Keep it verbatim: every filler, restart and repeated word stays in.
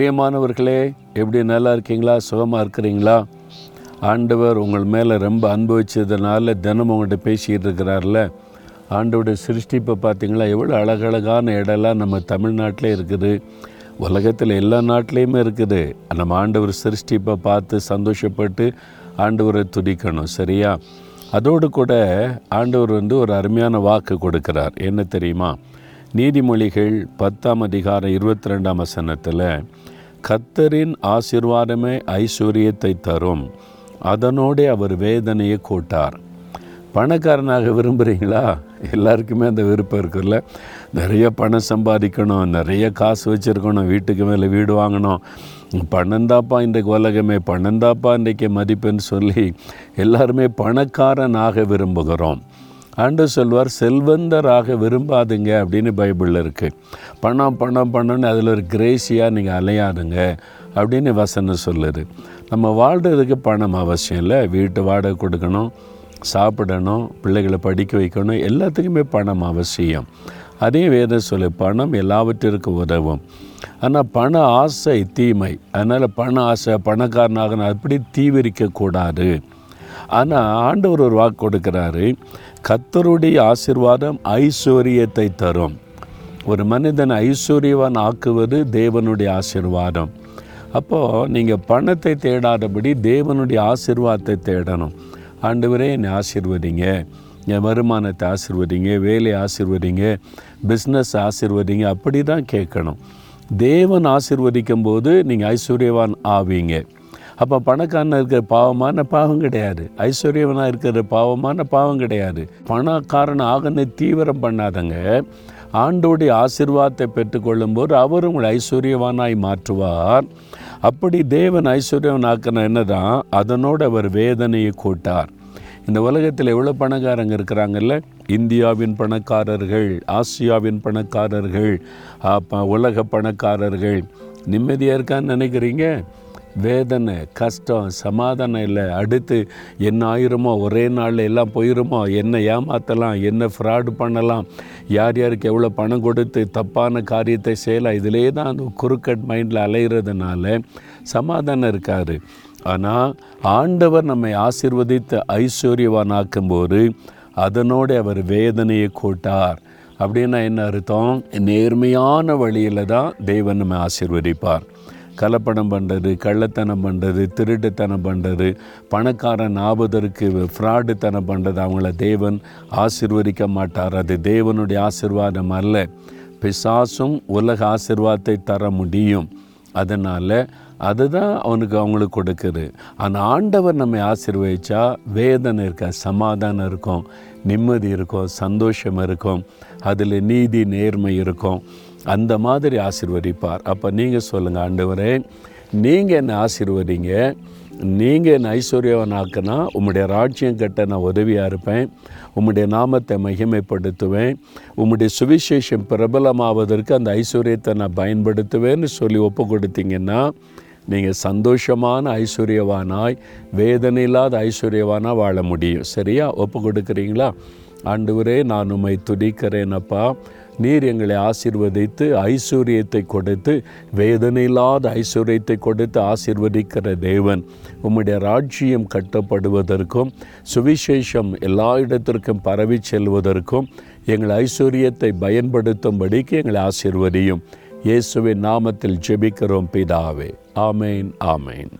பிரியமானவர்களே, எப்படி நல்லா இருக்கீங்களா? சுகமாக இருக்கிறீங்களா? ஆண்டவர் உங்கள் மேலே ரொம்ப அன்பு வச்சதுனால தினம் உங்கள்கிட்ட பேசிகிட்டு இருக்கிறார்ல. ஆண்டவருடைய சிருஷ்டிப்பை பார்த்திங்களா, எவ்வளோ அழகழகான இடம்லாம் நம்ம தமிழ்நாட்டிலே இருக்குது, உலகத்தில் எல்லா நாட்டிலையுமே இருக்குது. நம்ம ஆண்டவர் சிருஷ்டிப்பை பார்த்து சந்தோஷப்பட்டு ஆண்டவரை துதிக்கணும், சரியா? அதோடு கூட ஆண்டவர் வந்து ஒரு அருமையான வாக்கு கொடுக்கிறார். என்ன தெரியுமா? நீதிமொழிகள் பத்தாம் அதிகாரம் இருபத்தி ரெண்டாம் வசனத்தில், கர்த்தரின் ஆசீர்வாதமே ஐஸ்வர்யத்தை தரும், அதனோடே அவர் வேதனையை கூட்டார். பணக்காரனாக விரும்புகிறீங்களா? எல்லாருக்குமே அந்த விருப்பம் இருக்குல்ல. நிறைய பணம் சம்பாதிக்கணும், நிறைய காசு வச்சுருக்கணும், வீட்டுக்கு மேலே வீடு வாங்கணும், பணந்தாப்பா இன்றைக்கு உலகமே, பணந்தாப்பா இன்றைக்கு மதிப்புன்னு சொல்லி எல்லாருமே பணக்காரனாக விரும்புகிறோம். ஆண்டவர் சொல்வார், செல்வந்தராக விரும்பாதுங்க அப்படின்னு பைபிளில் இருக்குது. பணம் பணம் பணம்னு அதில் ஒரு கிரேசியாக நீங்கள் அலையாதுங்க அப்படின்னு வசனம் சொல்லுது. நம்ம வாழ்கிறதுக்கு பணம் அவசியம் இல்லை, வீட்டு வாடகை கொடுக்கணும், சாப்பிடணும், பிள்ளைகளை படிக்க வைக்கணும், எல்லாத்துக்குமே பணம் அவசியம். அதே வேத சொல்லு, பணம் எல்லாவற்றிற்கும் உதவும். ஆனால் பண ஆசை தீமை. அதனால் பண ஆசை பணக்காரனாக அப்படி தீவிரிக்கக்கூடாது. ஆனால் ஆண்டவர் ஒரு வாக்கு கொடுக்குறாரு, கர்த்தருடைய ஆசீர்வாதம் ஐஸ்வர்யத்தை தரும். ஒரு மனிதன் ஐஸ்வர்யவான் ஆக்குவது தேவனுடைய ஆசீர்வாதம். அப்போது நீங்கள் பணத்தை தேடாதபடி தேவனுடைய ஆசீர்வாதத்தை தேடணும். ஆண்டவரே, என்னை ஆசீர்வதிங்க, என் வருமானத்தை ஆசீர்வதிங்க, வேலையை ஆசீர்வதிங்க, பிஸ்னஸ் ஆசீர்வதிங்க, அப்படி தான் கேட்கணும். தேவன் ஆசீர்வதிக்கும் போது நீங்கள் ஐஸ்வர்யவான் ஆவீங்க. அப்போ பணக்காரனாக இருக்கிற பாவமான பாவம் கிடையாது, ஐஸ்வர்யவனாக இருக்கிற பாவமான பாவம் கிடையாது. பணக்காரன் ஆகனை தீவிரம் பண்ணாதங்க. ஆண்டோடைய ஆசீர்வாதத்தை பெற்றுக்கொள்ளும்போது அவர் உங்களை ஐஸ்வர்யவானாய் மாற்றுவார். அப்படி தேவன் ஐஸ்வர்யவன் ஆக்கின என்ன தான், அதனோடு அவர் வேதனையை கூட்டார். இந்த உலகத்தில் எவ்வளோ பணக்காரங்க இருக்கிறாங்கல்ல, இந்தியாவின் பணக்காரர்கள், ஆசியாவின் பணக்காரர்கள், உலக பணக்காரர்கள். நிம்மதியாக இருக்கான்னு நினைக்கிறீங்க? வேதனை, கஷ்டம், சமாதானம் இல்லை. அடுத்து என்ன ஆயிருமோ, ஒரே நாளில் எல்லாம் போயிருமோ, என்ன ஏமாற்றலாம், என்ன ஃப்ராடு பண்ணலாம், யார் யாருக்கு எவ்வளோ பணம் கொடுத்து தப்பான காரியத்தை செய்யலாம், இதிலே தான் அந்த குறுக்கட் மைண்டில் அலைகிறதுனால சமாதானம் இருக்காது. ஆனால் ஆண்டவர் நம்மை ஆசீர்வதித்த ஐஸ்வர்யவானாக்கும்போது அதனோடு அவர் வேதனையை கூட்டார். அப்படின்னா என்ன அர்த்தம்? நேர்மையான வழியில் தான் தேவன் நம்மை ஆசீர்வதிப்பார். கலப்படம் பண்ணுறது, கள்ளத்தனம் பண்ணுறது, திருட்டுத்தனம் பண்ணுறது, பணக்காரன் ஆபதற்கு ஃப்ராடுத்தனம் பண்ணுறது, அவங்கள தேவன் ஆசீர்வதிக்க மாட்டார். அது தேவனுடைய ஆசீர்வாதம் அல்ல. பிசாசும் உலக ஆசீர்வாதத்தை தர முடியும், அதனால் அதுதான் அவனுக்கு அவங்களுக்கு கொடுக்குது. ஆனால் ஆண்டவர் நம்மை ஆசீர்வதிச்சா வேதனை இருக்க, சமாதானம் இருக்கும், நிம்மதி இருக்கும், சந்தோஷம் இருக்கும், அதில் நீதி நேர்மை இருக்கும். அந்த மாதிரி ஆசீர்வதிப்பார். அப்போ நீங்கள் சொல்லுங்கள், ஆண்டவரே, நீங்கள் என்னை ஆசீர்வதிங்க, நீங்கள் என்னை ஐஸ்வர்யவனாக்குனா உம்முடைய ராஜ்யம் கட்ட நான் உதவியாக இருப்பேன், உம்முடைய நாமத்தை மகிமைப்படுத்துவேன், உம்முடைய சுவிசேஷம் பிரபலமாவதற்கு அந்த ஐஸ்வர்யத்தை நான் பயன்படுத்துவேன்னு சொல்லி ஒப்பு கொடுத்தீங்கன்னா நீங்கள் சந்தோஷமான ஐஸ்வர்யவானாய், வேதனை இல்லாத ஐஸ்வர்யவானாக வாழ முடியும், சரியா? ஒப்பு கொடுக்குறீங்களா? ஆண்டவரே, நான் உம்மை துதிக்கிறேன் அப்பா, நீர் எங்களை ஆசீர்வதித்து ஐஸ்வர்யத்தை கொடுத்து, வேதனை இல்லாத ஐஸ்வர்யத்தை கொடுத்து ஆசீர்வதிக்கிற தேவன். உம்முடைய ராஜ்யம் கட்டப்படுவதற்கும் சுவிசேஷம் எல்லா இடத்திற்கும் பரவி செல்வதற்கும் எங்கள் ஐஸ்வர்யத்தை பயன்படுத்தும்படிக்கு எங்களை ஆசீர்வதியும். இயேசுவின் நாமத்தில் ஜெபிக்கிறோம் பிதாவே, ஆமேன், ஆமேன்.